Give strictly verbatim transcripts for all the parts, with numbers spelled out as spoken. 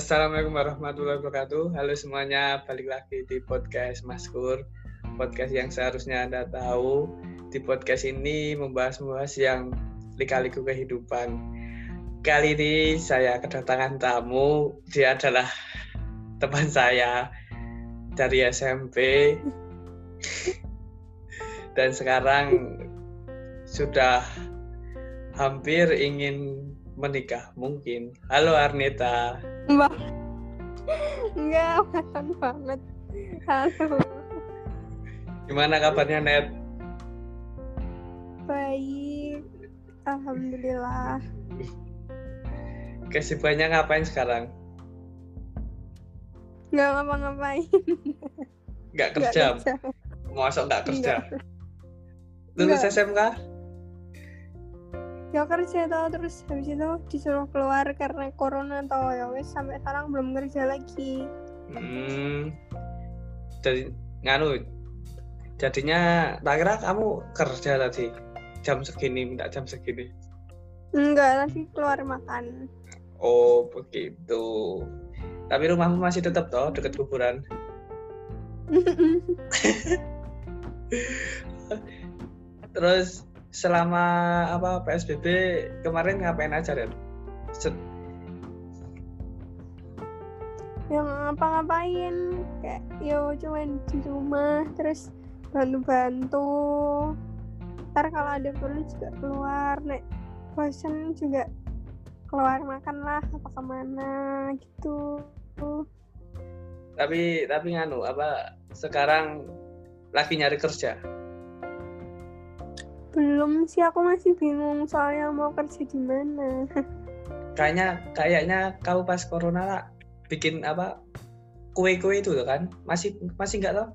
Assalamualaikum warahmatullahi wabarakatuh. Halo semuanya, balik lagi di podcast Maskur. Podcast yang seharusnya Anda tahu. Di podcast ini membahas-membahas yang lika-liku kehidupan. Kali ini saya kedatangan tamu. Dia adalah teman saya dari S M P. Dan sekarang sudah hampir ingin menikah mungkin. Halo Arneta. Mbak. Enggak, makan banget. Halo. Gimana kabarnya, Net? Baik. Alhamdulillah. Kesibukannya ngapain sekarang? Enggak ngapa-ngapain. Enggak kerja. Masa enggak kerja? Lulus S M K? Ya kerja toh, terus habis itu disuruh keluar karena corona toh, ya wes sampai sekarang belum kerja lagi. Hmm. Jadi nganu. Jadinya tak kira kamu kerja tadi jam segini, minta jam segini. Enggak, nanti keluar makan. Oh, begitu. Tapi rumahmu masih tetap toh dekat kuburan. Terus selama apa P S B B kemarin ngapain aja, Ren? Set. Yang ngapa-ngapain kayak yo cuman di rumah terus bantu-bantu. Ntar kalau ada perlu juga keluar, nek bosan juga keluar makan lah apa kemana gitu. Tapi tapi nganu apa sekarang lagi nyari kerja? Belum sih, aku masih bingung soalnya mau kerja di mana. Kayaknya kayaknya kau pas corona lah, bikin apa kue-kue itu tuh kan? Masih masih enggak tau?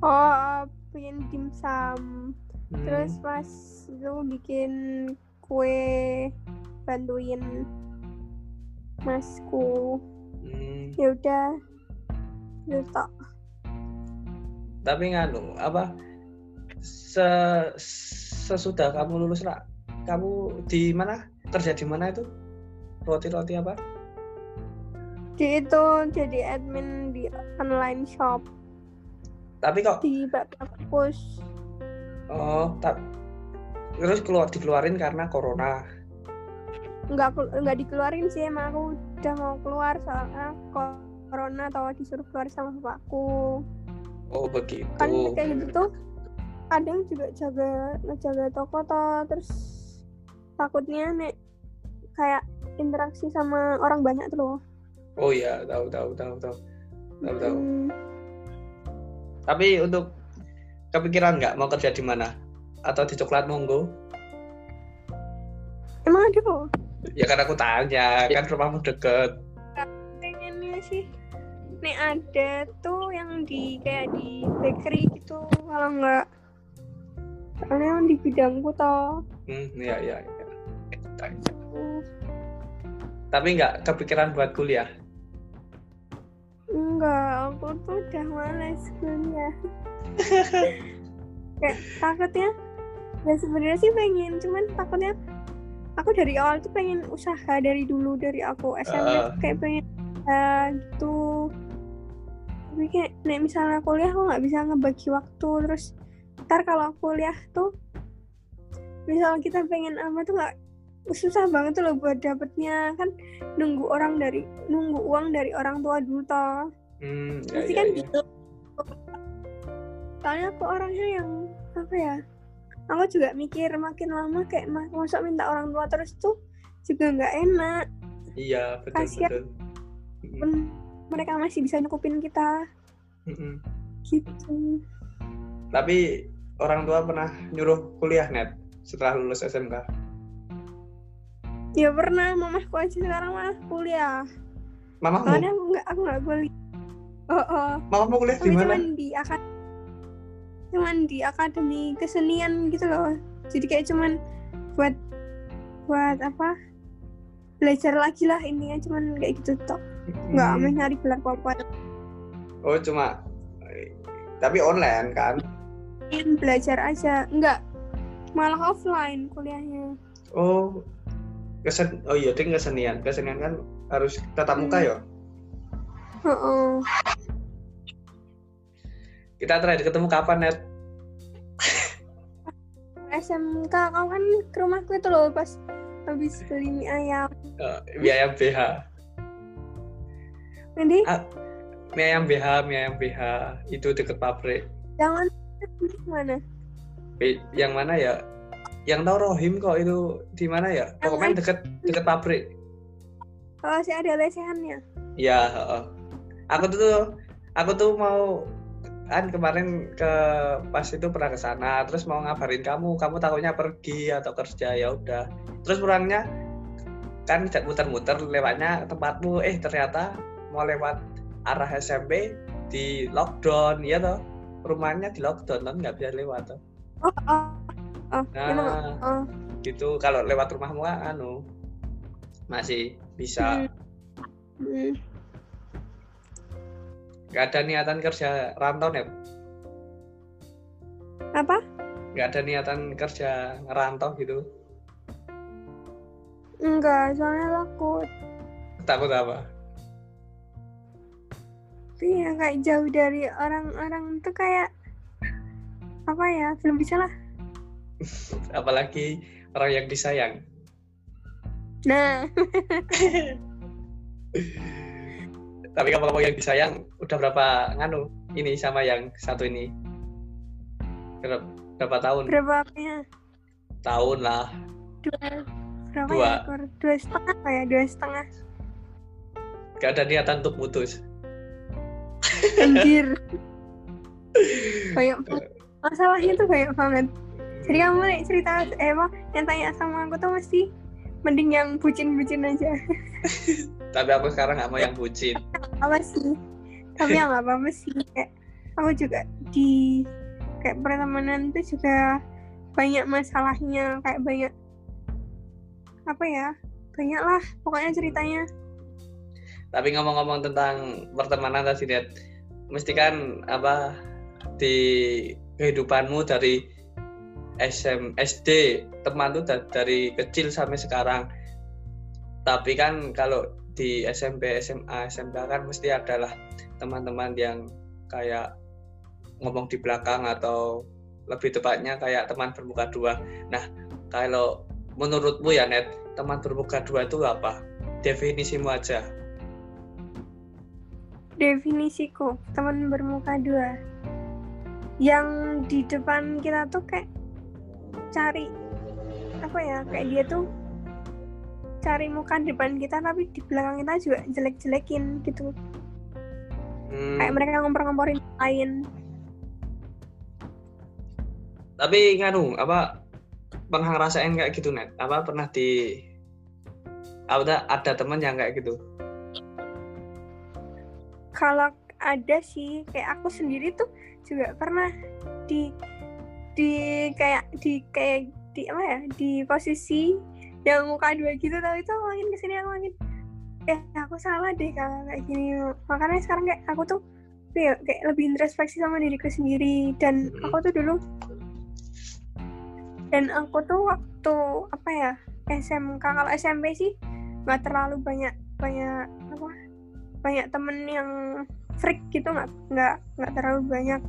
Oh, bikin dimsum. Hmm. Terus pas itu bikin kue bantuin masku. Hmm. Ya udah. Lutok. Tapi nganu apa? Sesudah kamu lulus lah, kamu di mana kerja, di mana itu roti-roti apa? Di itu jadi admin di online shop. Tapi kok di kampus. Oh, tak. Terus keluar dikeluarin karena corona? Enggak enggak dikeluarin sih, emang aku udah mau keluar soalnya corona atau disuruh keluar sama bapakku. Oh begitu. Kan kayak gitu tuh. Kadang juga jaga ngejaga toko toh, terus takutnya nek kayak interaksi sama orang banyak tuh loh. Oh iya, tahu tahu tahu tahu tahu tahu. Hmm. Tapi untuk kepikiran nggak mau kerja di mana? Atau di coklat monggo? Emang ada kok? Ya kan aku tanya, kan rumahmu deket. Pengennya sih nek ada tuh yang di kayak di bakery gitu, kalau nggak karena di bidangku toh. Hmm, ya ya ya. Uh. Tapi nggak kepikiran buat kuliah? Enggak, aku tuh udah malas kuliah. Kayak takutnya, ya sebenarnya sih pengen, cuman takutnya aku dari awal tuh pengen usaha dari dulu, dari aku S M P uh. kayak pengen uh, gitu. Tapi kayak, nek misalnya kuliah aku nggak bisa ngebagi waktu, terus ntar kalau kuliah tuh misal kita pengen apa tuh nggak susah banget tuh loh buat dapetnya, kan nunggu orang dari nunggu uang dari orang tua dulu toh. Hmm, ya, pasti ya, kan ya. Gitu soalnya aku orangnya yang apa ya, aku juga mikir makin lama kayak masa minta orang tua terus tuh juga nggak enak. Iya betul. Kasian, betul pun mereka masih bisa nyukupin kita. Mm-mm. Gitu. Tapi orang tua pernah nyuruh kuliah, Net, setelah lulus S M K? Ya pernah, mamahku aja sekarang mah kuliah. Mamahmu? Soalnya aku nggak aku nggak kuliah. Oh oh. Mamahmu kuliah di mana? Cuman di akad, cuman di akademi kesenian gitu loh. Jadi kayak cuman buat buat apa? Belajar lagi lah intinya, cuman kayak gitu tok. Nggak ameh nyari gelar apa-apa. Oh cuma. Tapi online kan? Belajar aja, enggak malah offline kuliahnya. Oh, kesen, oh iya, ting kesenian, kesenian kan harus tatap muka ya. Uh-uh. Kita terakhir ketemu kapan, Net? S M K, kawan ke rumahku itu loh, pas habis beli mie ayam. Uh, mie ayam B H. Nanti? Ah, mie ayam B H, mie ayam B H. Itu deket pabrik. Jangan, mana? Be- yang mana ya? Yang tahu Rohim kok itu di mana ya? Pokoknya deket deket pabrik. Oh, sih ada lesehannya. Iya, heeh. Aku tuh aku tuh mau kan kemarin ke pas itu pernah ke sana, terus mau ngabarin kamu, kamu takutnya pergi atau kerja, ya udah. Terus pulangnya kan tidak muter-muter lewatnya tempatmu, eh ternyata mau lewat arah S M P di lockdown, ya toh. Rumahnya di lockdown, kan enggak bisa lewat toh. Oh, oh. Oh, nah, oh. Gitu kalau lewat rumahmu anu masih bisa. Hmm. Hmm. Gak ada niatan kerja rantau, Nep? Apa? Gak ada niatan kerja ngerantau gitu? Enggak, soalnya takut. Takut apa? Iya, kayak jauh dari orang-orang itu kayak... Apa ya, belum bisa lah. Apalagi orang yang disayang. Nah. Tapi kamu-kamu yang disayang udah berapa nganu ini sama yang satu ini? Berapa, berapa tahun? Berapa ya? Tahun lah. Dua. Berapa dua. Ya? Dua setengah kayak dua setengah. Gak ada niatan untuk putus. Anjir. Banyak. Masalahnya tuh banyak banget. Jadi kamu nih cerita eh wah, yang tanya sama aku tuh mesti mending yang bucin-bucin aja. Tapi aku sekarang nggak mau yang bucin. Apa sih? Tapi yang nggak apa-apa sih. Kayak, aku juga di kayak pertemanan itu juga banyak masalahnya, kayak banyak apa ya? Banyak lah, pokoknya ceritanya. Tapi ngomong-ngomong tentang pertemanan tadi, Dad, mesti kan apa di kehidupanmu dari S M S D teman tuh dari kecil sampai sekarang. Tapi kan kalau di S M P, S M A, S M K kan mesti adalah teman-teman yang kayak ngomong di belakang atau lebih tepatnya kayak teman bermuka dua. Nah, kalau menurutmu ya, Net, teman bermuka dua itu apa? Definisimu aja. Definisiku, teman bermuka dua. Yang di depan kita tuh kayak cari apa ya, kayak dia tuh cari muka depan kita tapi di belakang kita juga jelek-jelekin gitu. Hmm. Kayak mereka ngompor-ngomporin lain. Tapi nganu apa pernah ngerasain kayak gitu, Net? Apa pernah di apa ada teman yang kayak gitu? Kalau ada sih, kayak aku sendiri tuh juga pernah di di kayak di kayak di apa ya di posisi yang muka dua gitu, tau itu makin kesini aku makin eh aku salah deh kalau kayak gini. Makanya sekarang kayak aku tuh kayak, kayak lebih introspeksi sama diriku sendiri. Dan aku tuh dulu dan aku tuh waktu apa ya S M K, kalau S M P sih nggak terlalu banyak banyak apa banyak temen yang freak gitu, nggak nggak nggak terlalu banyak.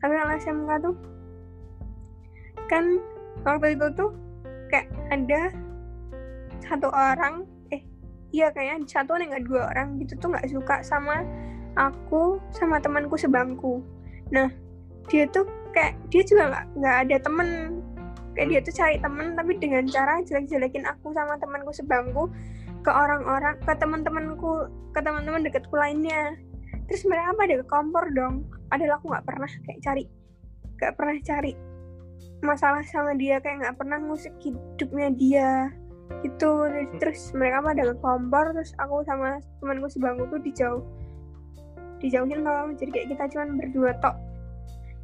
Tapi kalau S M K tuh kan waktu itu tuh kayak ada satu orang, eh iya kayaknya satu orang enggak dua orang gitu tuh enggak suka sama aku sama temanku sebangku. Nah, dia tuh kayak dia juga enggak enggak ada teman. Kayak dia tuh cari teman tapi dengan cara jelek-jelekin aku sama temanku sebangku ke orang-orang, ke teman-temanku, ke teman-teman dekatku lainnya. Terus mereka pada ke kompor dong. Padahal aku enggak pernah kayak cari enggak pernah cari masalah sama dia, kayak nggak pernah ngusik hidupnya dia gitu. Terus mereka pada ke kompor, terus aku sama temanku sebangku tuh dijauh dijauhin kalau jadi kayak kita cuman berdua tok.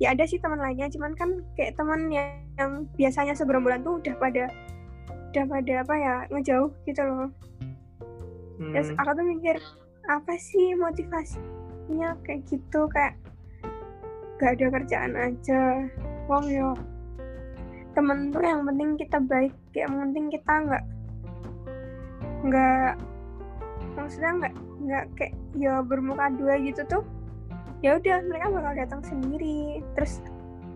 Ya ada sih teman lainnya, cuman kan kayak teman yang, yang biasanya segerombolan tuh udah pada udah pada apa ya ngejauh gitu loh. Hmm. Terus aku tuh mikir apa sih motivasinya kayak gitu, kayak nggak ada kerjaan aja wong yo. Temen tuh yang penting kita baik, yang penting kita nggak nggak maksudnya nggak nggak kayak ya bermuka dua gitu tuh, ya udah mereka bakal datang sendiri. Terus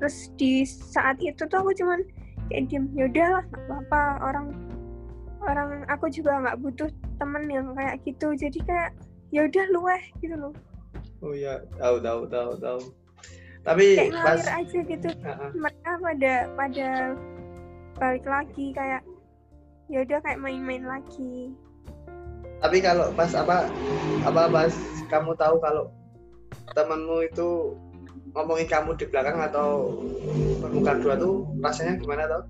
terus di saat itu tuh aku cuman kayak diem, ya udahlah nggak apa-apa, orang orang aku juga nggak butuh temen yang kayak gitu, jadi kayak ya udah luweh gitu loh. Oh ya, tahu tahu tahu tahu. Tapi kayak ngalir pas... aja gitu. Uh-huh. Mereka pada pada balik lagi kayak ya udah kayak main-main lagi. Tapi kalau pas apa apa pas kamu tahu kalau temanmu itu ngomongin kamu di belakang atau bermuka dua tuh rasanya gimana tau?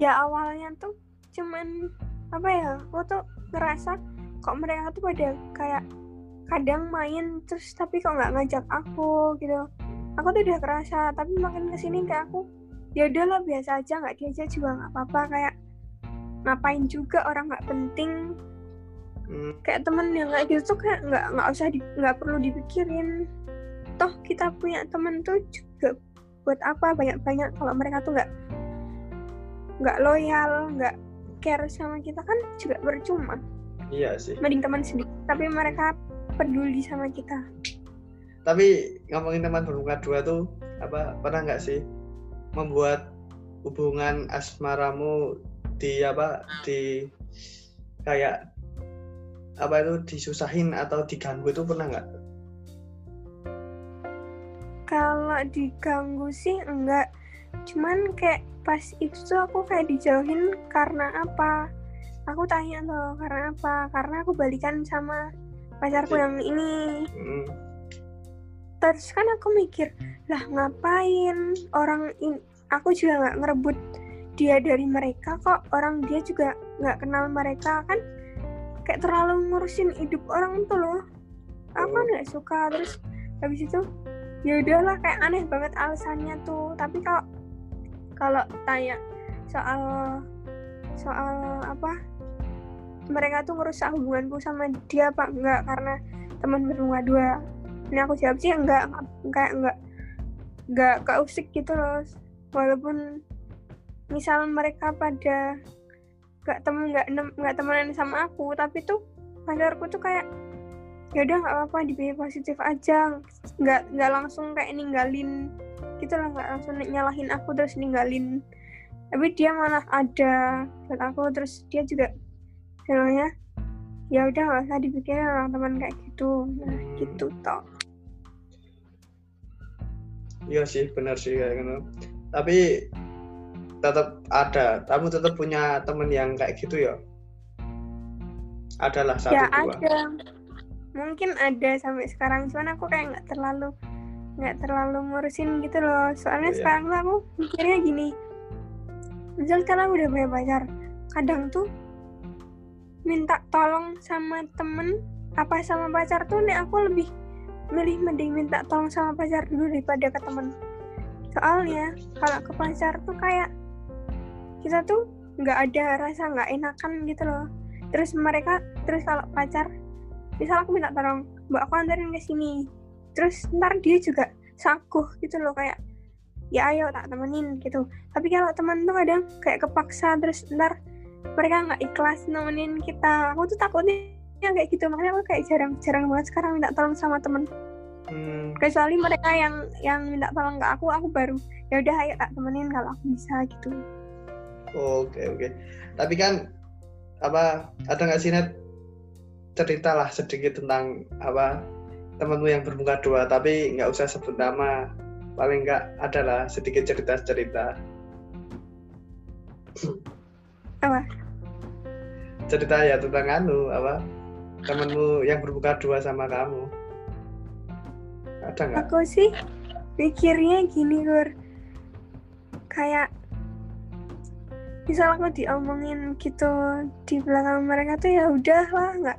Ya awalnya tuh cuman apa ya, aku tuh ngerasa kok mereka tuh pada kayak kadang main terus tapi kok nggak ngajak aku gitu. Aku tuh udah kerasa, tapi makin kesini kayak aku ya udahlah biasa aja, nggak diajak juga nggak apa-apa, kayak ngapain juga orang nggak penting. Hmm. Kayak teman yang kayak gitu tuh kayak nggak nggak usah di, nggak perlu dipikirin, toh kita punya teman tuh juga buat apa banyak-banyak kalau mereka tuh nggak nggak loyal, nggak care sama kita kan juga percuma. Iya sih, mending teman sedikit tapi mereka peduli sama kita. Tapi ngomongin teman bermuka dua tuh apa pernah nggak sih membuat hubungan asmaramu di apa di kayak apa itu disusahin atau diganggu itu pernah nggak? Kalau diganggu sih enggak, cuman kayak pas itu tuh aku kayak dijauhin karena apa? Aku tanya loh karena apa? Karena aku balikan sama pacarku yang ini. Hmm. Terus kan aku mikir lah ngapain orang ini? Aku juga nggak ngerebut dia dari mereka kok, orang dia juga nggak kenal mereka kan? Kayak terlalu ngurusin hidup orang tuh loh, aku nggak suka. Terus habis itu ya udahlah kayak aneh banget alasannya tuh. Tapi kalau kalau tanya soal soal apa mereka tuh ngerusak hubunganku sama dia apa enggak karena teman bermuka dua, ini aku jawab sih enggak, kayak enggak enggak keusik gitu loh. Walaupun misal mereka pada nggak temen nggak nggak temenan sama aku, tapi tuh pacarku tuh kayak ya udah nggak apa-apa, dipikir positif aja, nggak nggak langsung kayak ninggalin gitu lah, nggak langsung nyalahin aku terus ninggalin. Tapi dia malah ada buat aku, terus dia juga sebenarnya ya udah nggak usah dipikirin orang teman kayak gitu. Nah gitu toh. Iya sih, benar sih kayak gitu. Tapi tetap ada, kamu tetap punya teman yang kayak gitu ya? Adalah satu ya, dua. Ada. Mungkin ada sampai sekarang, cuman aku kayak nggak terlalu nggak terlalu ngurusin gitu loh. Soalnya oh, sekarang tuh ya. Aku mikirnya gini, misal karena aku udah punya pacar, kadang tuh minta tolong sama temen apa sama pacar tuh nih aku lebih milih mending minta tolong sama pacar dulu daripada ke temen. Soalnya kalau ke pacar tuh kayak kita tuh nggak ada rasa nggak enakan gitu loh. Terus mereka terus kalau pacar misal aku minta tolong mbak aku antarin ke sini, terus ntar dia juga sakuh gitu loh, kayak ya ayo tak temenin gitu. Tapi kalau teman tuh kadang kayak kepaksa, terus ntar mereka nggak ikhlas nemenin kita. Aku tuh takutnya kayak gitu, makanya aku kayak jarang-jarang banget sekarang minta tolong sama temen. Hmm. Kecuali mereka yang yang minta tolong ke aku, aku baru ya udah ayo tak temenin kalau aku bisa gitu. Oke oke. Tapi kan apa ada nggak sih Net, ceritalah sedikit tentang apa temanmu yang bermuka dua, tapi nggak usah sebut nama, paling nggak adalah sedikit cerita cerita. Apa? Cerita ya tentang anu apa temanmu yang bermuka dua sama kamu. Ada nggak? Aku sih pikirnya gini Gur, kayak misal aku diomongin gitu di belakang mereka tuh ya udahlah, nggak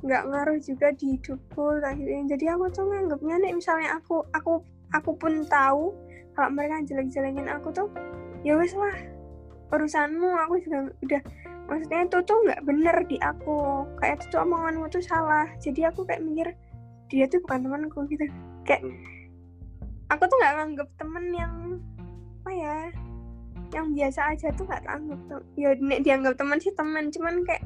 nggak ngaruh juga di hidupku kayak gitu. Jadi aku tuh nganggapnya nih misalnya aku aku aku pun tahu kalau mereka jelek-jelekin aku tuh ya wes lah urusanmu, aku juga udah, maksudnya itu tuh nggak bener di aku, kayak itu tuh omonganmu tuh salah. Jadi aku kayak mikir dia tuh bukan temanku gitu, kayak aku tuh nggak nganggap temen yang apa ya yang biasa aja tuh, nggak anggap tem- ya dianggap teman sih teman, cuman kayak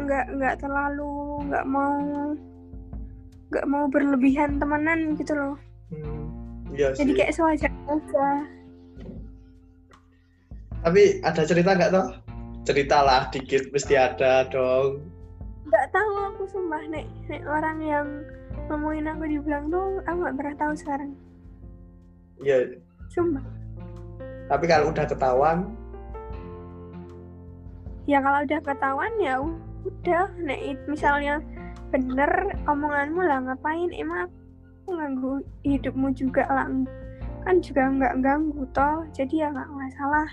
nggak nggak terlalu nggak mau nggak mau berlebihan temenan gitu loh. Hmm, iya sih. Jadi kayak sewajarnya aja. Tapi ada cerita nggak toh? Ceritalah dikit, mesti ada dong. Nggak tahu aku sumpah, nek nek orang yang nemuin aku dibilang tuh aku nggak pernah tahu sekarang. Iya. Sumpah. Tapi kalau udah ketahuan? Ya kalau udah ketahuan ya udah. Nek misalnya bener omonganmu lah, ngapain emang aku ganggu hidupmu juga lah, kan juga nggak ganggu toh, jadi ya nggak masalah.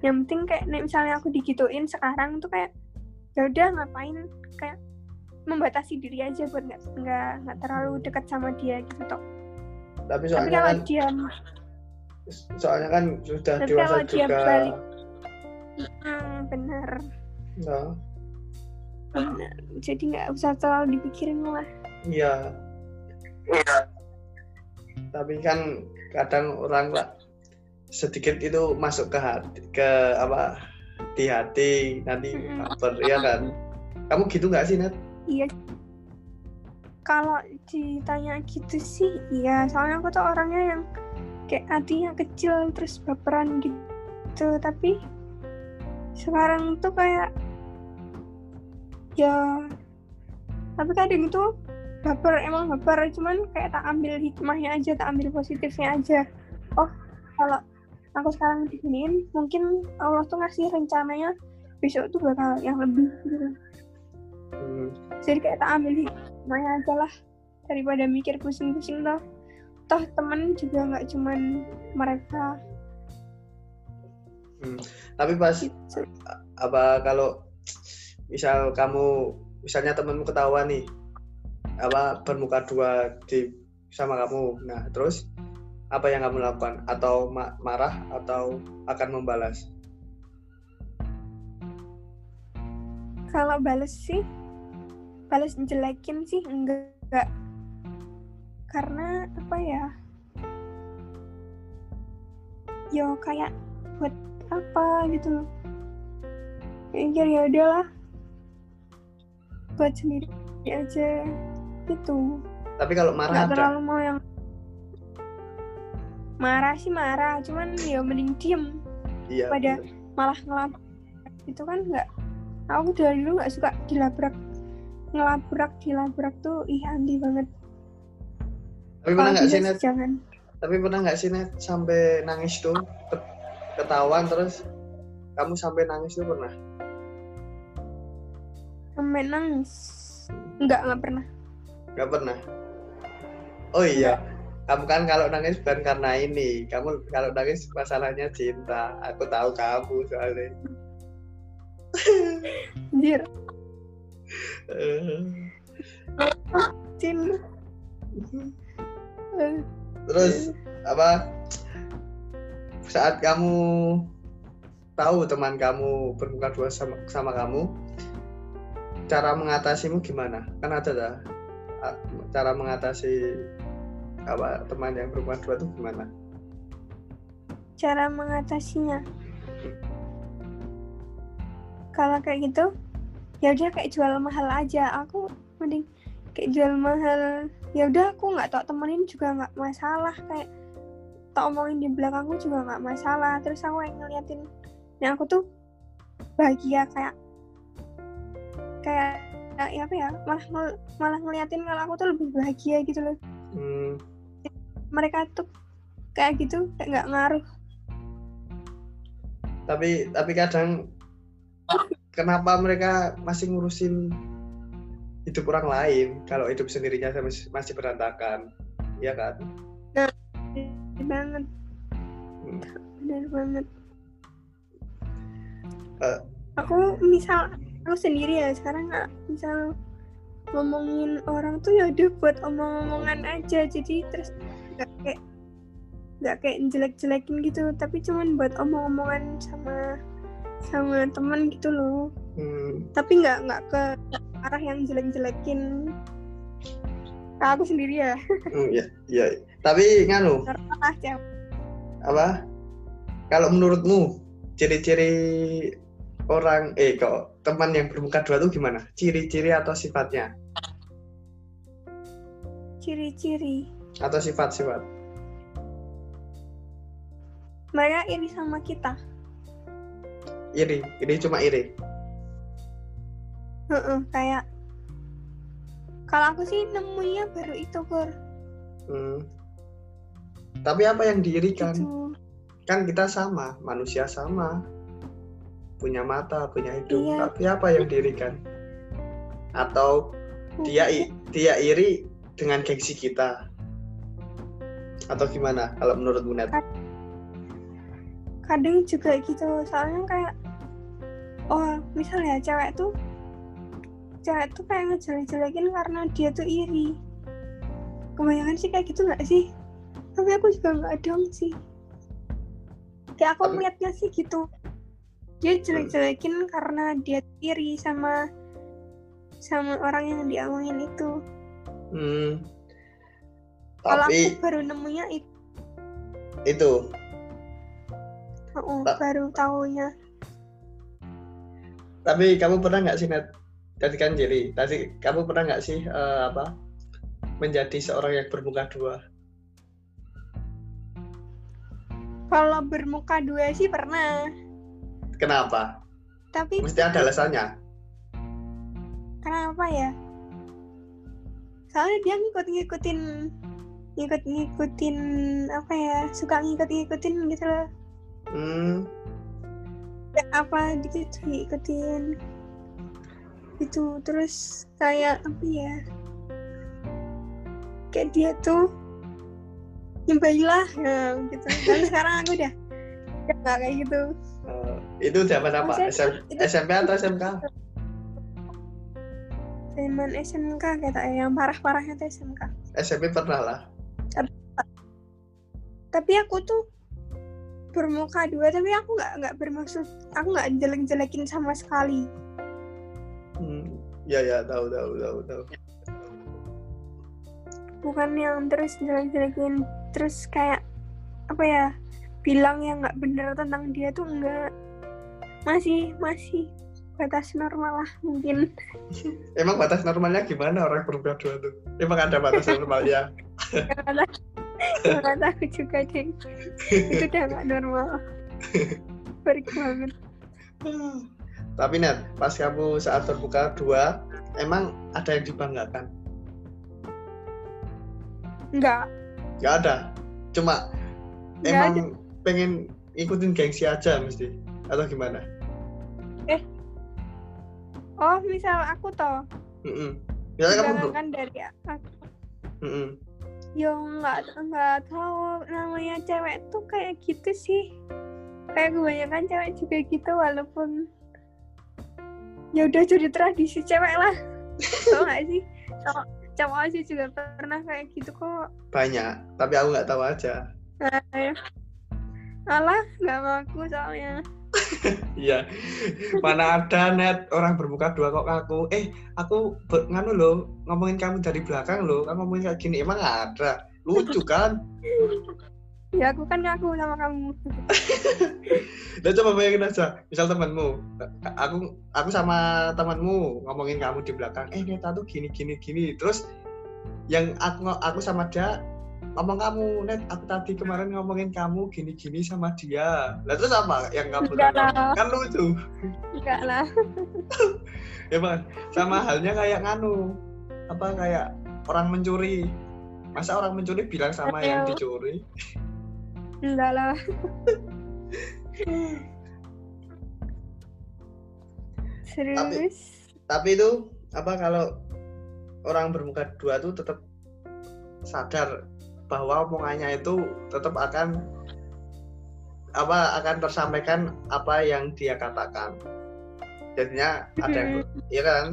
Yang penting kayak nih, misalnya aku digituin sekarang tuh kayak ya udah ngapain, kayak membatasi diri aja buat nggak nggak nggak terlalu dekat sama dia gitu toh. Tapi soalnya tapi kalau kan dia, soalnya kan sudah tapi dewasa juga. Dia balik, hmm, bener. Nah. Benar. Jadi nggak usah terlalu dipikirin lah. Iya. Iya. Tapi kan kadang orang lah sedikit itu masuk ke hati, ke apa di hati nanti baper, mm-hmm. ya kan. Kamu gitu nggak sih, Nat? Iya. Kalau ditanya gitu sih, iya. Soalnya aku tuh orangnya yang kayak hatinya kecil terus baperan gitu. Tapi sekarang tuh kayak ya, tapi kadang tuh baper, emang baper, cuman kayak tak ambil hikmahnya aja, tak ambil positifnya aja. Oh, kalau aku sekarang disiniin, mungkin Allah tuh ngasih rencananya besok tuh bakal yang lebih gitu. Hmm. Jadi kayak tak ambil hikmahnya aja lah, daripada mikir pusing-pusing toh. Toh temen juga nggak cuman mereka. Hmm. Tapi pas gitu. Apa kalau misal kamu, misalnya temanmu ketahuan nih, apa bermuka dua di sama kamu, nah terus apa yang kamu lakukan? Atau ma- marah atau akan membalas? Kalau balas sih, balas jelekin sih enggak, enggak. Karena apa ya? Yo kayak buat apa gitu? Mikir ya udahlah. Buat sendiri aja gitu. Tapi kalau marah nggak terlalu mau yang marah sih marah, cuman ya mending diem iya, pada bener. Malah ngelabrak itu kan nggak, aku dari dulu nggak suka dilabrak, ngelabrak dilabrak tuh ih anti banget. Tapi pernah nggak sih Net? Jangan. Tapi pernah nggak sih Net sampai nangis tuh ketahuan terus kamu sampai nangis tuh pernah? Sampai nangis? Enggak, enggak pernah. Enggak pernah? Oh iya, enggak. Kamu kan kalau nangis bukan karena ini. Kamu kalau nangis masalahnya cinta. Aku tahu kamu soalnya. Anjir. Cinta. Terus, apa? Saat kamu tahu teman kamu bermuka dua sama, sama kamu, cara mengatasimu gimana? Kan ada dah cara mengatasi apa teman yang bermuka dua itu gimana? Cara mengatasinya? Kalau kayak gitu, ya udah kayak jual mahal aja. Aku mending kayak jual mahal. Ya udah aku nggak tau temenin juga nggak masalah. Kayak tak omongin di belakangku juga nggak masalah. Terus aku yang ngeliatin, yang aku tuh bahagia kayak. Kayak ya apa ya, malah ngel, malah ngeliatin kalau aku tuh lebih bahagia gitu loh. Hmm. Mereka tuh kayak gitu kayak nggak ngaruh. Tapi tapi kadang kenapa mereka masih ngurusin hidup orang lain kalau hidup sendirinya masih, masih berantakan, ya kan? Nah, bener banget, hmm. bener banget. Uh. Aku misal aku sendiri ya sekarang nggak misal ngomongin orang tuh ya udah buat omong-omongan aja, jadi terus nggak kayak nggak kayak jelek-jelekin gitu, tapi cuman buat omong-omongan sama sama teman gitu loh. Hmm. Tapi nggak nggak ke arah yang jelek-jelekin. Nah, aku sendiri ya. Hmm, ya, ya. Tapi nganu. Apa? Kalau menurutmu ciri-ciri orang eh kok teman yang bermuka dua itu gimana? Ciri-ciri atau sifatnya? Ciri-ciri. Atau sifat-sifat? Mereka iri sama kita. Iri, iri cuma iri. Uh-uh, kayak kalau aku sih nemunya baru itu, Kur. Hmm. Tapi apa yang diirikan? Gitu. Kan kita sama, manusia sama. Punya mata, punya hidung. Iya. Tapi apa yang diirikan? Atau dia dia iri dengan gengsi kita? Atau gimana kalau menurut Bu Net? Kadang juga gitu, soalnya kayak oh, misalnya cewek tuh cewek tuh kayak ngejelek-jelekin karena dia tuh iri. Kebanyakan sih kayak gitu nggak sih? Tapi aku juga nggak dong sih. Kayak aku melihatnya sih gitu. Dia jelek-jelekin hmm. karena dia iri sama sama orang yang diomongin itu. Hmm. Tapi kalau aku baru nemunya itu. Itu. Oh, Ta- baru tahunya. Tapi kamu pernah nggak sih Net? Tadi kan Jerry, tadi kamu pernah nggak sih uh, apa menjadi seorang yang bermuka dua? Kalau bermuka dua sih pernah. Kenapa? Tapi mesti ada alasannya. Kenapa ya? Soalnya dia ngikut-ngikutin, ngikut-ngikutin apa ya? Suka ngikut-ngikutin gitu loh. Hmm. Ya, apa gitu diikutin. Itu terus kayak apa ya, kayak dia tuh nyembailah ya, gitu. Dan sekarang aku udah nggak kayak gitu. Uh, itu zaman apa? S M P atau S M K? Zaman S M K kata yang parah-parahnya tuh S M K. S M P pernah lah. Tapi aku tuh bermuka dua, tapi aku nggak nggak bermaksud, aku nggak jelek-jelekin sama sekali. Hmm, ya ya tahu tahu tahu tahu. Bukan yang terus jelek-jelekin, terus kayak apa ya, bilang yang nggak bener tentang dia tuh enggak, masih masih batas normal lah mungkin. Emang batas normalnya gimana orang bermuka dua tuh? Emang ada batas normalnya? Gak tahu juga deh. Itu udah nggak normal. Berik banget. Tapi Net, pas kamu saat berbuka dua, emang ada yang dibanggakan? Enggak. Enggak ada? Cuma Nggak emang ada. Pengen ikutin gengsi aja mesti? Atau gimana? Eh. Oh, misal aku toh. Heeh. Dibanggakan dari aku. Heeh. Ya enggak, enggak tahu namanya cewek tuh kayak gitu sih. Kayak kebanyakan cewek juga gitu walaupun ya udah jadi tradisi cewek lah, tau nggak sih? Cowok cowok aja juga pernah kayak gitu kok. Banyak, tapi aku nggak tahu aja. Nah, ya. Alah, nggak ngaku soalnya. Iya, mana ada Net orang bermuka dua kok ngaku. Eh, aku ber- nganu loh, ngomongin kamu dari belakang loh, kamu ngomongin kayak gini emang nggak ada, lucu kan? Ya aku kan ngaku sama kamu. Nah coba bayangin aja, misal temanmu, aku aku sama temanmu ngomongin kamu di belakang, eh Neta tuh gini gini gini, terus yang aku aku sama dia ngomong kamu, Net aku tadi kemarin ngomongin kamu gini gini sama dia, lah terus apa yang kamu lakukan? Kan lucu. Enggak lah. Emang sama halnya kayak nganu, apa kayak orang mencuri, masa orang mencuri bilang sama Ayo. Yang dicuri. Enggak lah. Serius. Tapi, tapi itu apa kalau orang bermuka dua tuh tetap sadar bahwa omongannya itu tetap akan apa akan tersampaikan apa yang dia katakan. Jadinya ada yang iya kan?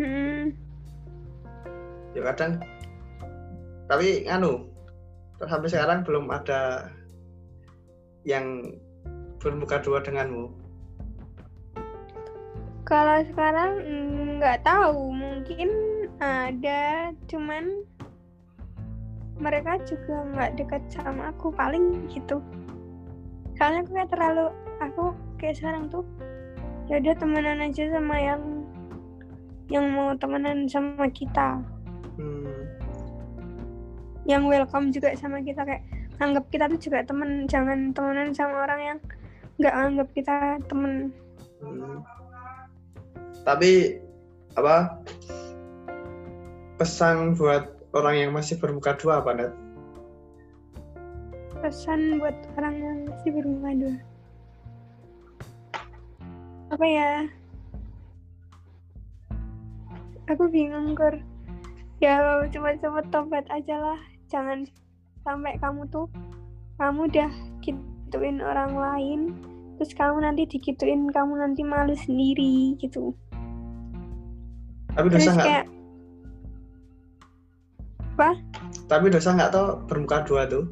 Hmm. Ya kadang. Tapi anu sampai sekarang belum ada yang bermuka dua denganmu. Kalau sekarang nggak tahu, mungkin ada, cuman mereka juga nggak dekat sama aku paling gitu. Soalnya aku kayak terlalu aku kayak sekarang tuh ya udah temenan aja sama yang yang mau temenan sama kita, hmm. yang welcome juga sama kita, kayak anggap kita tuh juga temen, jangan temenan sama orang yang nggak anggap kita temen. Hmm. Tapi apa pesan buat orang yang masih bermuka dua apa, Nat? Pesan buat orang yang masih bermuka dua apa ya? Aku bingung, Kur. Ya coba-coba tobat aja lah, jangan sampai kamu tuh kamu udah gituin orang lain terus kamu nanti digituin, kamu nanti malu sendiri gitu. Tapi dosa nggak? Kayak... apa? Tapi dosa nggak tau bermuka dua tuh?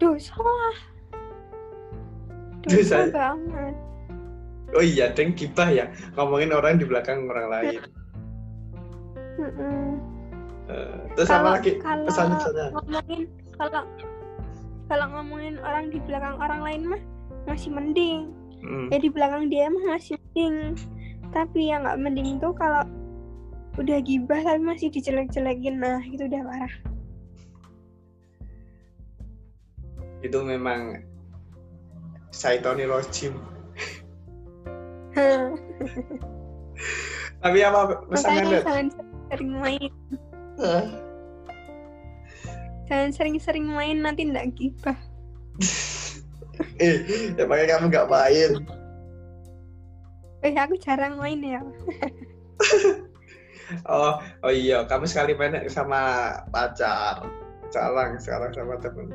Dosa lah. Dosa banget. Oh iya, deng, gibah ya, ngomongin orang di belakang orang lain. Uh, terus sama lagi pesan-pesannya. Ngomongin kalau kalau ngomongin orang di belakang orang lain mah masih mending. Hmm. Ya di belakang dia mah masih mending. Tapi yang nggak mending tuh kalau udah gibah tapi masih dijelek-jelekin, nah itu udah parah. Itu memang Saitoni Rojim. Tapi apa pesannya? Jangan sering main. Huh? Jangan sering-sering main, nanti nggak gibah. eh, ya makanya kamu nggak main. Eh, aku jarang main ya. oh, oh iya, kamu sekali main sama pacar. Jalan sekarang sama teman.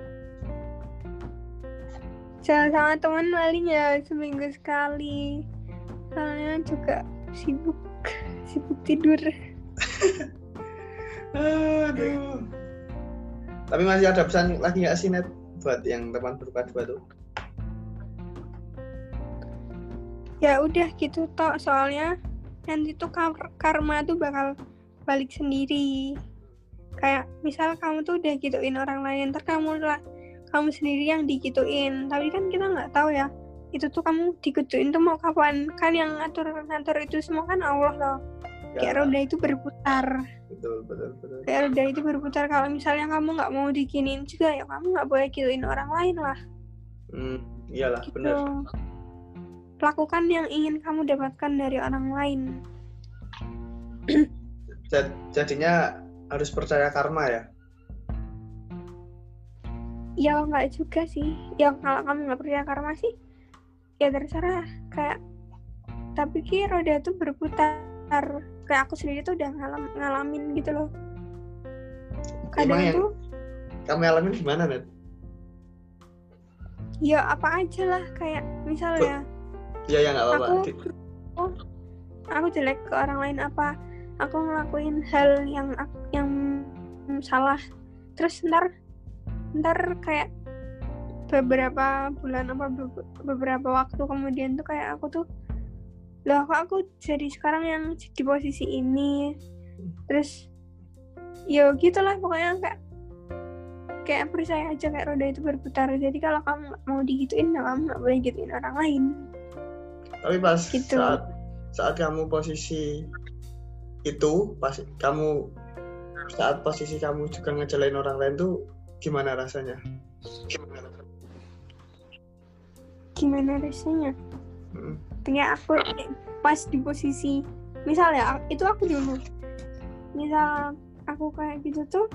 Jalan sama teman paling ya seminggu sekali. Soalnya juga sibuk, sibuk tidur. Aduh. Tapi masih ada pesan lagi nggak sih, Net, buat yang teman berempat dua tuh? Ya udah gitu tok, soalnya nanti tuh karma tuh bakal balik sendiri. Kayak misal kamu tuh udah gituin orang lain, ntar kamu kamu sendiri yang digituin. Tapi kan kita nggak tahu ya, itu tuh kamu digituin tuh mau kapan, kan yang ngatur-ngatur itu semua kan Allah loh. Kayak ya, roda itu berputar. Betul, betul, betul. Kayak roda itu berputar. Kalau misalnya kamu nggak mau diginiin juga, ya kamu nggak boleh gituin orang lain lah. Hmm, iyalah, gitu. Benar. Lakukan yang ingin kamu dapatkan dari orang lain. Jadinya harus percaya karma ya? Ya nggak juga sih. Ya kalau kamu nggak percaya karma sih, ya terserah. Kayak tapi kira roda tuh berputar. Kayak aku sendiri tuh udah ngalam, ngalamin gitu loh. Kadang yang tuh kamu ngalamin gimana, Net? Ya apa aja lah, kayak misalnya. But- Ya, ya, gak apa-apa. Aku, aku, aku jelek ke orang lain apa? Aku ngelakuin hal yang yang salah. Terus ntar, ntar kayak beberapa bulan apa beberapa waktu kemudian tuh kayak aku tuh, loh kok aku jadi sekarang yang di posisi ini. Terus, ya gitulah pokoknya kayak kayak percaya aja kayak roda itu berputar. Jadi kalau kamu mau digituin, nah kamu nggak boleh gituin orang lain. Tapi pas gitu. saat saat kamu posisi itu, pas kamu saat posisi kamu juga ngejelain orang lain tuh gimana rasanya? Gimana rasanya? Gimana rasanya? Hmm. Kayak aku pas di posisi, misalnya itu aku dulu. Misal aku kayak gitu tuh,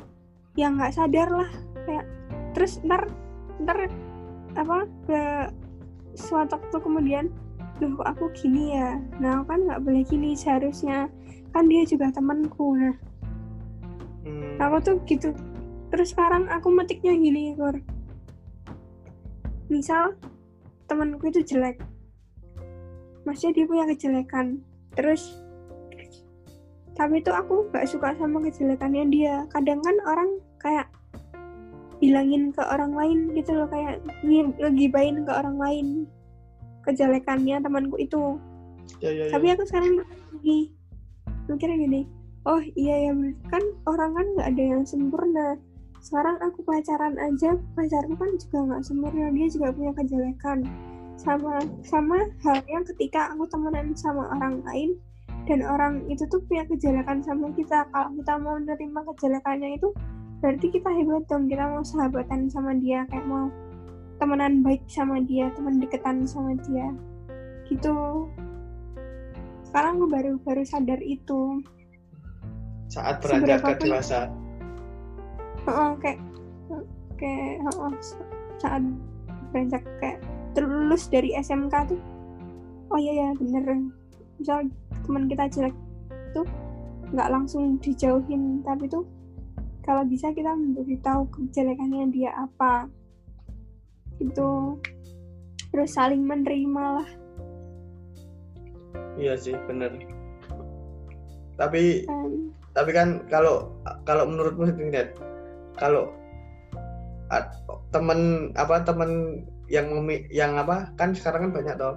ya nggak sadar lah. Kayak terus ntar ntar apa ke suatu waktu kemudian, loh kok aku gini ya, nah kan nggak boleh gini seharusnya, kan dia juga temanku. Nah hmm. aku tuh gitu. Terus sekarang aku metiknya gini, Kur. Misal temanku itu jelek, maksudnya dia punya kejelekan, terus tapi tuh aku nggak suka sama kejelekannya dia. Kadang kan orang kayak bilangin ke orang lain gitu loh, kayak ngegibahin ke orang lain kejelekannya temanku itu. Ya, ya, ya. Tapi aku sekarang gini, mikirnya gini, oh iya ya, kan orang kan nggak ada yang sempurna. Sekarang aku pacaran aja, pacarku kan juga nggak sempurna, dia juga punya kejelekan. sama sama halnya ketika aku temenan sama orang lain dan orang itu tuh punya kejelekan sama kita. Kalau kita mau menerima kejelekannya itu berarti kita hebat dong, kita mau sahabatan sama dia, kayak mau temenan baik sama dia, teman deketan sama dia gitu. Sekarang gue baru baru sadar itu saat beranjak ke dewasa. Oh, kayak kayak oh, saat beranjak kayak terlulus dari S M K tuh, oh iya ya bener, misal teman kita jelek tuh nggak langsung dijauhin, tapi tuh kalau bisa kita memberitahu kejelekannya dia apa gitu, terus saling menerima lah. Iya sih bener, tapi um, tapi kan kalau kalau menurutmu sendiri, kalau teman apa teman yang memi- yang apa kan sekarang kan banyak toh,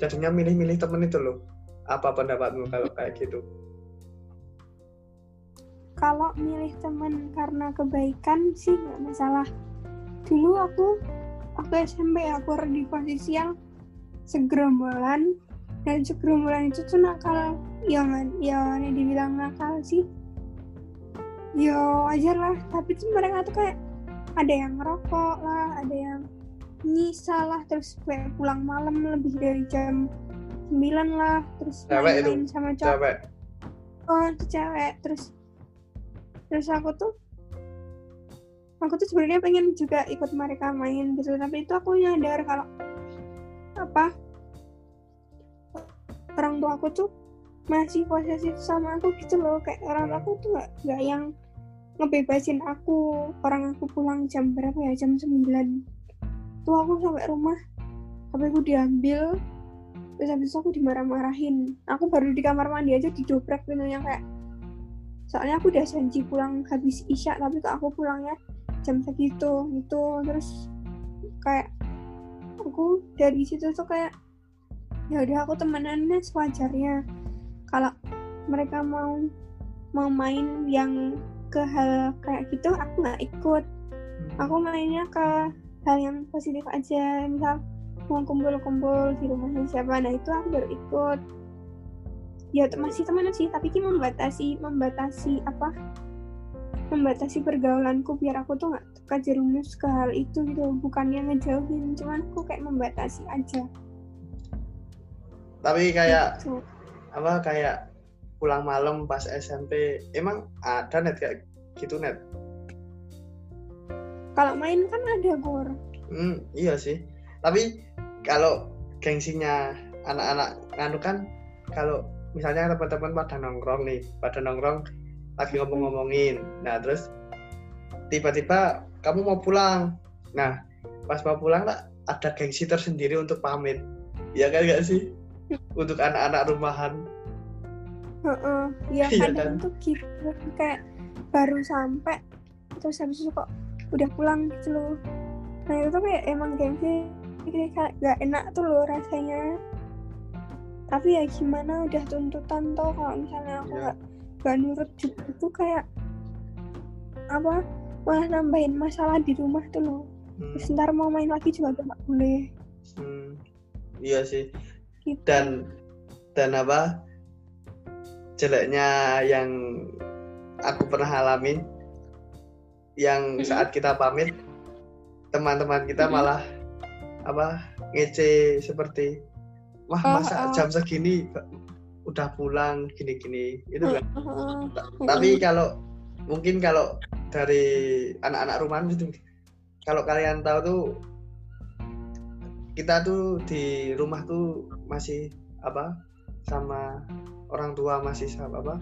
jadinya milih-milih temen itu loh. Apa pendapatmu kalau kayak gitu? Kalau milih temen karena kebaikan sih nggak masalah. Dulu aku aku S M P aku ada di posisi yang segerombolan, dan segerombolan itu tuh nakal. Ya ya ini dibilang nakal sih, yo wajar lah. Tapi tuh mereka tuh kayak ada yang ngerokok lah, ada yang nyisa lah, terus pulang malam lebih dari jam sembilan lah, terus main sama cowok. Oh itu cewek. Terus terus aku tuh aku tuh sebenarnya pengen juga ikut mereka main gitu, tapi itu aku nyadar kalau apa orang tua aku tuh masih posesif sama aku gitu loh. Kayak orang aku tuh gak, gak yang ngebebasin aku. Orang aku pulang jam berapa ya, jam sembilan tuh aku sampai rumah, sampai aku diambil, terus habis itu aku dimarah-marahin. Aku baru di kamar mandi aja didobrak pintunya kayak, soalnya aku udah janji pulang habis isya, tapi kok aku pulangnya jam segitu gitu. Terus kayak aku dari situ tuh kayak, ya udah aku temenannya sewajarnya. Kalau mereka mau mau main yang ke hal kayak gitu, aku nggak ikut. Aku mainnya ke hal yang positif aja, misal mau kumpul-kumpul di rumahnya siapa, nah itu aku baru ikut. Ya masih teman sih, tapi kita membatasi membatasi apa membatasi pergaulanku biar aku tuh nggak kejerumus ke hal itu gitu. Bukannya ngejauhin, cuman aku kayak membatasi aja. Tapi kayak gitu. Apa kayak pulang malam pas S M P emang ada net kayak gitu net? Kalau main kan ada gor. Hmm, iya sih. Tapi kalau gengsinya anak-anak nganu kan, kalau misalnya teman-teman pada nongkrong nih, pada nongkrong lagi ngomong-ngomongin. Nah, terus tiba-tiba kamu mau pulang. Nah, pas mau pulang lah ada gengsi tersendiri untuk pamit. Iya kan enggak sih? Untuk anak-anak rumahan. Heeh, iya kadang tuh gitu kayak baru sampai terus habis itu kok udah pulang gitu loh. Nah itu tuh kayak emang gengsi, kayak gak enak tuh loh rasanya. Tapi ya gimana, udah tuntutan tuh. Kalau misalnya aku yeah. gak, gak nurut juga itu kayak apa, malah nambahin masalah di rumah tuh loh. hmm. Terus ntar mau main lagi juga udah gak boleh. hmm. Iya sih gitu. Dan dan apa jeleknya yang aku pernah alamin, yang saat kita pamit teman-teman kita malah apa ngece seperti, wah masa jam segini udah pulang gini-gini itu kan. Tapi kalau mungkin kalau dari anak-anak rumah itu, kalau kalian tahu tuh kita tuh di rumah tuh masih apa sama orang tua, masih sama apa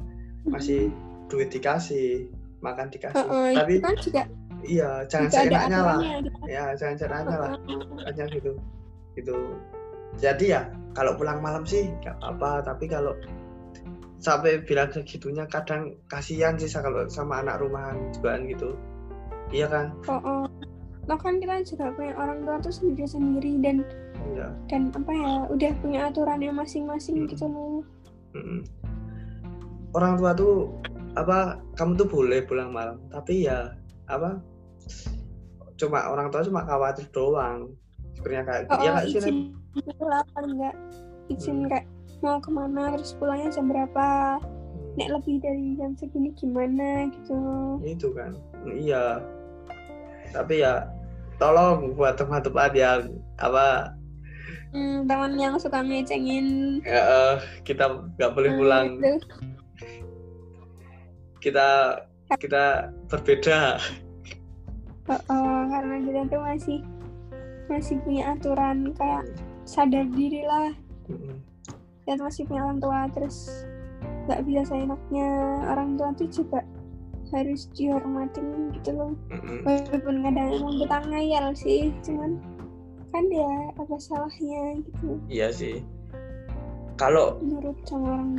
masih duit dikasih, makan dikasih. Uh, uh, Tapi kan juga, iya jangan seenaknya lah. Ya jangan seenaknya uh, lah. Hanya gitu. Gitu. Jadi ya kalau pulang malam sih enggak apa, tapi kalau sampai bilang segitunya kadang kasihan sih kalau sama anak rumahan jugaan gitu. Iya kan? Heeh. Uh, uh. Loh kan kita juga punya orang tua tuh sendiri-sendiri dan yeah. dan apa ya, udah punya aturannya masing-masing hmm. gitu loh. Hmm. Orang tua tuh apa, kamu tuh boleh pulang malam, tapi ya apa, cuma orang tua cuma khawatir doang sebenarnya kayak gitu. Oh, ya nggak izin lah paling nggak izin hmm. kayak mau kemana terus pulangnya jam berapa, nek lebih dari jam segini gimana gitu. Itu kan iya, tapi ya tolong buat teman-teman yang apa hmm, teman yang suka ngecengin ya, uh, kita nggak boleh hmm, pulang gitu. kita kita berbeda. Oh, oh, karena kita tuh masih masih punya aturan kayak sadar diri lah. Mm-hmm. Kita masih punya orang tua, terus nggak bisa seenaknya. Orang tua tuh juga harus dihormatin gitu loh. Mm-hmm. Walaupun kadang emang kita ngayal sih, cuman kan ya apa salahnya gitu. Iya sih. Kalau menurut sama orang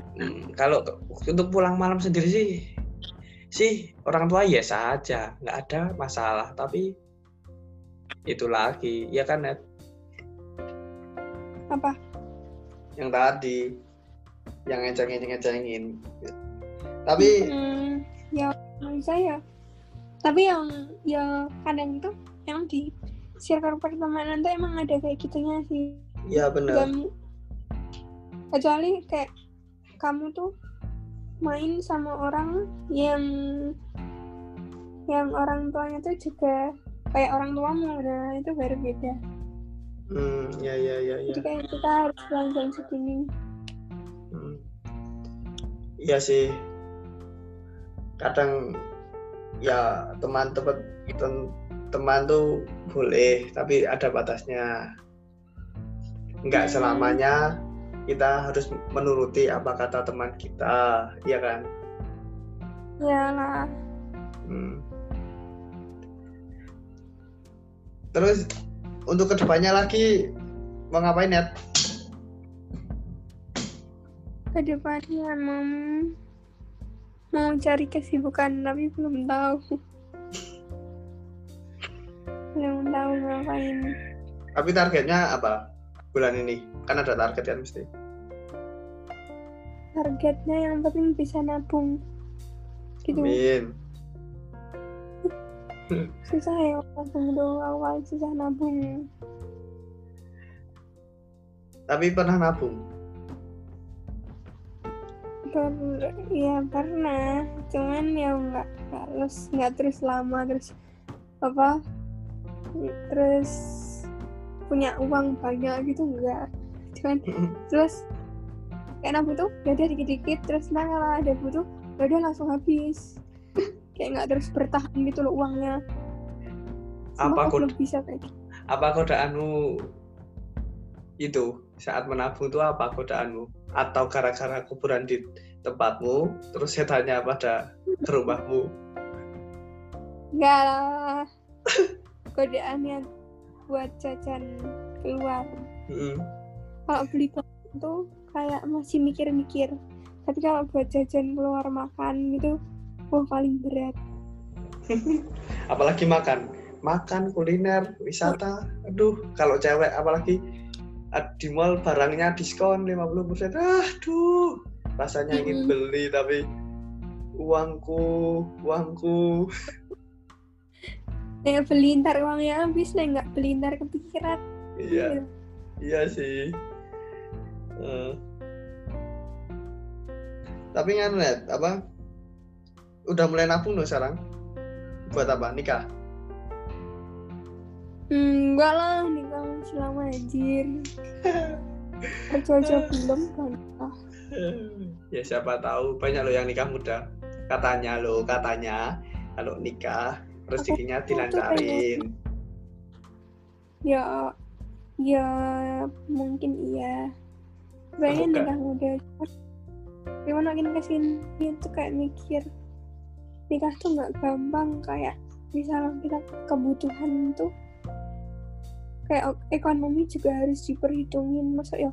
kalau untuk pulang malam sendiri sih sih orang tua ya saja, nggak ada masalah. Tapi itu lagi, ya kan Net? Apa? Yang tadi, yang ngecengin-ngecengin. Tapi hmm, ya bisa ya. Tapi yang ya kadang tuh yang di circle pertemanan tuh emang ada kayak gitunya sih. Iya benar. Kecuali kayak kamu tuh main sama orang yang yang orang tuanya tuh juga kayak orang tuamu, nah itu baru beda. Hmm, ya ya ya ya. Jadi kayak kita harus langsung segini. Hmm. Iya sih. Kadang ya teman-teman teman tuh boleh, tapi ada batasnya. Enggak selamanya kita harus menuruti apa kata teman kita, iya kan? Iyalah. Hmm. Terus untuk kedepannya lagi mau ngapain Net? Kedepannya mau mau cari kesibukan tapi belum tahu. belum tahu ngapain. Tapi targetnya apa? Bulan ini kan ada target kan mesti. Targetnya yang penting bisa nabung. Gitu. Amin. Susah ya nabung dulu, awal susah nabung. Tapi pernah nabung? Per- ya pernah, cuman ya nggak terus nggak terus lama terus apa terus punya uang banyak gitu enggak, cuman terus kayak nabung tuh ya udah dikit-dikit terus nah kalau ada butuh ya udah langsung habis kayak nggak terus bertahan gitu loh uangnya. Apa kok bisa kayak gitu? Apa godaanmu itu saat menabung tuh apa godaanmu? Atau gara-gara kuburan di tempatmu terus setannya pada ke rumahmu? Enggak lah. Godaannya buat jajan keluar. Mm-hmm. Kalau beli barang tuh kayak masih mikir-mikir, tapi kalau buat jajan keluar makan gitu, wah paling berat. Apalagi makan, makan kuliner, wisata. Aduh, kalau cewek apalagi di mall barangnya diskon lima puluh persen. Aduh, rasanya ingin beli tapi uangku, uangku. Nggak beli ntar uangnya habis, nggak beli ntar kepikiran. Iya, iya sih. Uh. Tapi nggak lihat apa? Udah mulai nabung loh sekarang. Buat apa? Nikah? Hmm, enggak lah, nikah selama anjir. Kerja-kerja belum kan? Ya siapa tahu, banyak loh yang nikah muda. Katanya loh, katanya kalau nikah rezekinya dilancarin. Ya, ya mungkin iya. Banyak nikah muda. Gimana makin kesini tuh kayak mikir nikah tuh nggak gampang, kayak misalnya kita kebutuhan tuh kayak ekonomi juga harus diperhitungin. Maksud ya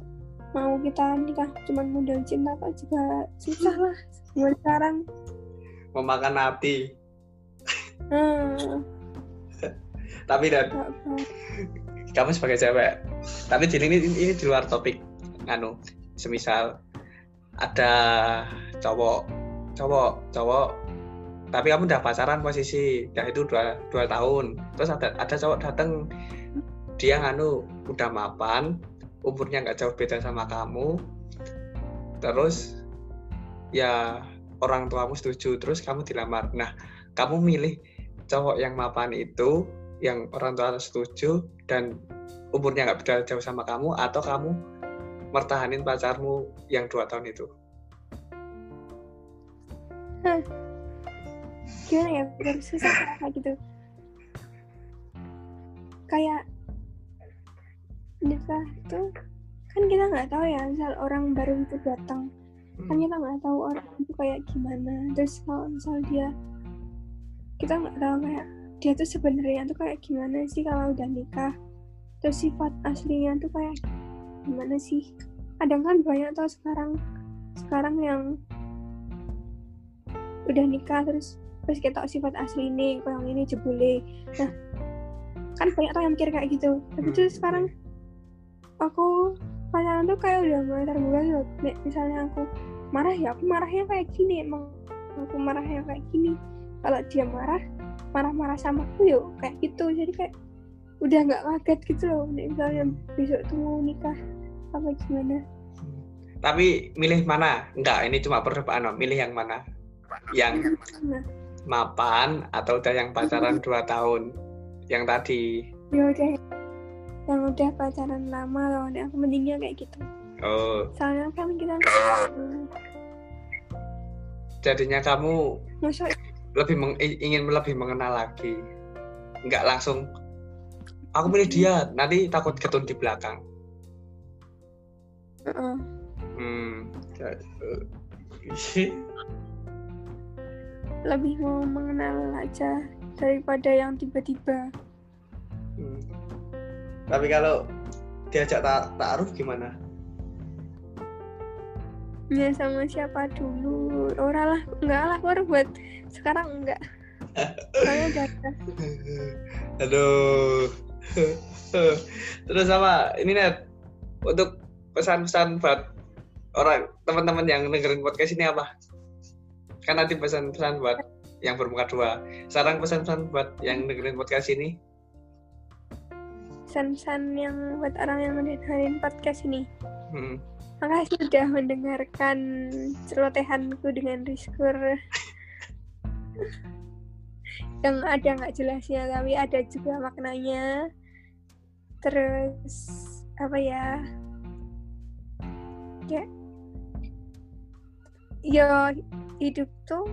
mau kita nikah cuma modal cinta kok juga susah lah buat sekarang memakan hati. Hmm. Tapi dan kamu sebagai cewek, tapi di ini ini di luar topik anu, semisal ada cowok cowok cowok tapi kamu udah pacaran posisi, ya itu dua dua tahun. Terus ada ada cowok datang dia anu udah mapan, umurnya nggak jauh beda sama kamu, terus ya orang tuamu setuju, terus kamu dilamar. Nah, kamu milih cowok yang mapan itu, yang orang tua setuju dan umurnya nggak beda jauh sama kamu, atau kamu mertahanin pacarmu yang dua tahun itu? Hah. Gimana ya, bener susah kayak gitu. Kayak nikah tuh kan kita nggak tahu ya, misal orang baru itu datang, hmm. kan kita nggak tahu orang itu kayak gimana. Terus kalau misal dia, kita nggak tahu kayak dia tuh sebenarnya tuh kayak gimana sih kalau udah nikah. Terus sifat aslinya tuh kayak gimana sih? Kadang kan banyak tau sekarang sekarang yang udah nikah terus terus kita tahu sifat asli ini, orang ini jebule. Nah, kan banyak tau yang mikir kayak gitu. Tapi tuh sekarang aku pacaran tuh kayak udah mulai terbuka loh. Misalnya aku marah ya, aku marahnya kayak gini, emang aku marahnya kayak gini. Kalau dia marah, marah-marah sama aku yuk, kayak gitu. Jadi kayak udah nggak kaget gitu loh, misalnya besok tuh mau nikah apa gimana. Tapi milih mana? Enggak, ini cuma perdebatan. Milih yang mana? Yang nah. mapan atau udah yang pacaran dua hmm. tahun? Yang tadi? Ya udah, yang udah pacaran lama loh. Aku mendingnya kayak gitu. Oh. Soalnya kan kita jadinya kamu Masuk. lebih meng- ingin lebih mengenal lagi. Enggak langsung aku milih dia, nanti takut ketun di belakang. Uh-uh. Hmm. Lebih mau mengenal aja daripada yang tiba-tiba. Hmm. Tapi kalau diajak ta'aruf gimana? Ya sama siapa dulu? Orang lah, enggak lah, baru buat sekarang enggak. Soalnya jatah. Aduh. Terus sama ini Net, untuk pesan-pesan buat orang teman-teman yang dengerin podcast ini apa? Kan nanti pesan-pesan buat yang bermuka dua. Sekarang pesan-pesan buat yang dengerin podcast ini. Pesan-pesan yang buat orang yang dengerin podcast ini. Hmm. Makasih sudah mendengarkan celotehanku dengan Rizkur. Yang ada nggak jelasnya tapi ada juga maknanya. Terus apa ya, ya yo hidup tuh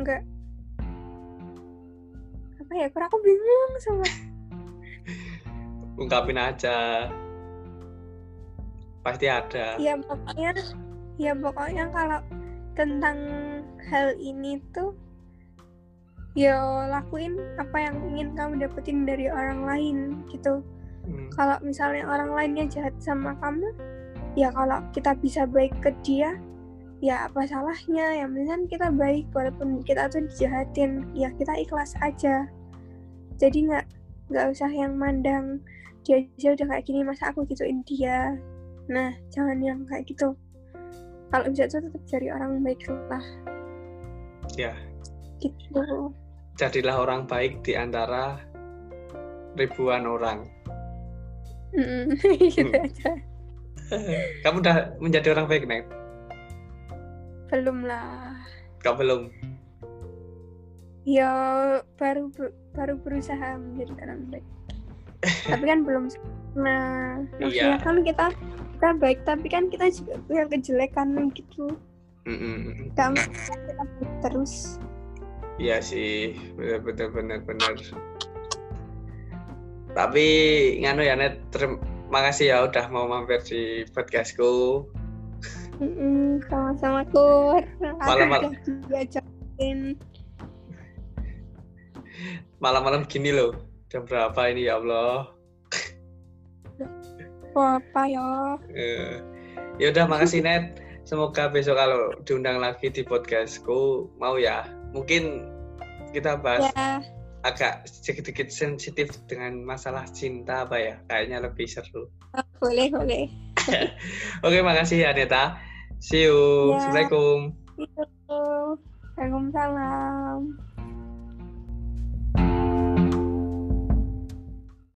nggak apa ya, kurang, aku bingung sama ungkapin aja pasti ada ya. Pokoknya ya pokoknya kalau tentang hal ini tuh yo lakuin apa yang ingin kamu dapetin dari orang lain gitu. Hmm. Kalau misalnya orang lainnya jahat sama kamu, ya kalau kita bisa baik ke dia, ya apa salahnya? Yang penting kita baik walaupun kita tuh dijahatin, ya kita ikhlas aja. Jadi nggak nggak usah yang mandang dia aja udah kayak gini masa aku gituin dia. Nah jangan yang kayak gitu. Kalau bisa tuh tetap cari orang baik lah. Ya. Yeah. Gitu. Jadilah orang baik di antara ribuan orang. Mm, gitu aja. Kamu udah menjadi orang baik, Nek? Belum lah. Kau belum? Ya baru baru berusaha menjadi orang baik. Tapi kan belum sempurna. Maksudnya iya. Kan kita kita baik, tapi kan kita juga punya kejelekan gitu. Mm-mm. Kita kita terus. Iya sih, benar-benar. Tapi nganu ya Net, terima kasih ya udah mau mampir di podcastku. Mm-mm, sama-sama Kur. Malam-malam diajakin. Malam-malam gini loh, jam berapa ini ya Allah? Apa ya? Ya udah, makasih Net. Semoga besok kalau diundang lagi di podcastku mau ya. Mungkin kita bahas ya. Agak sedikit sensitif dengan masalah cinta apa ya, kayaknya lebih seru. Boleh, boleh. Oke, makasih Arneta. See you. Ya. Assalamualaikum. Waalaikumsalam.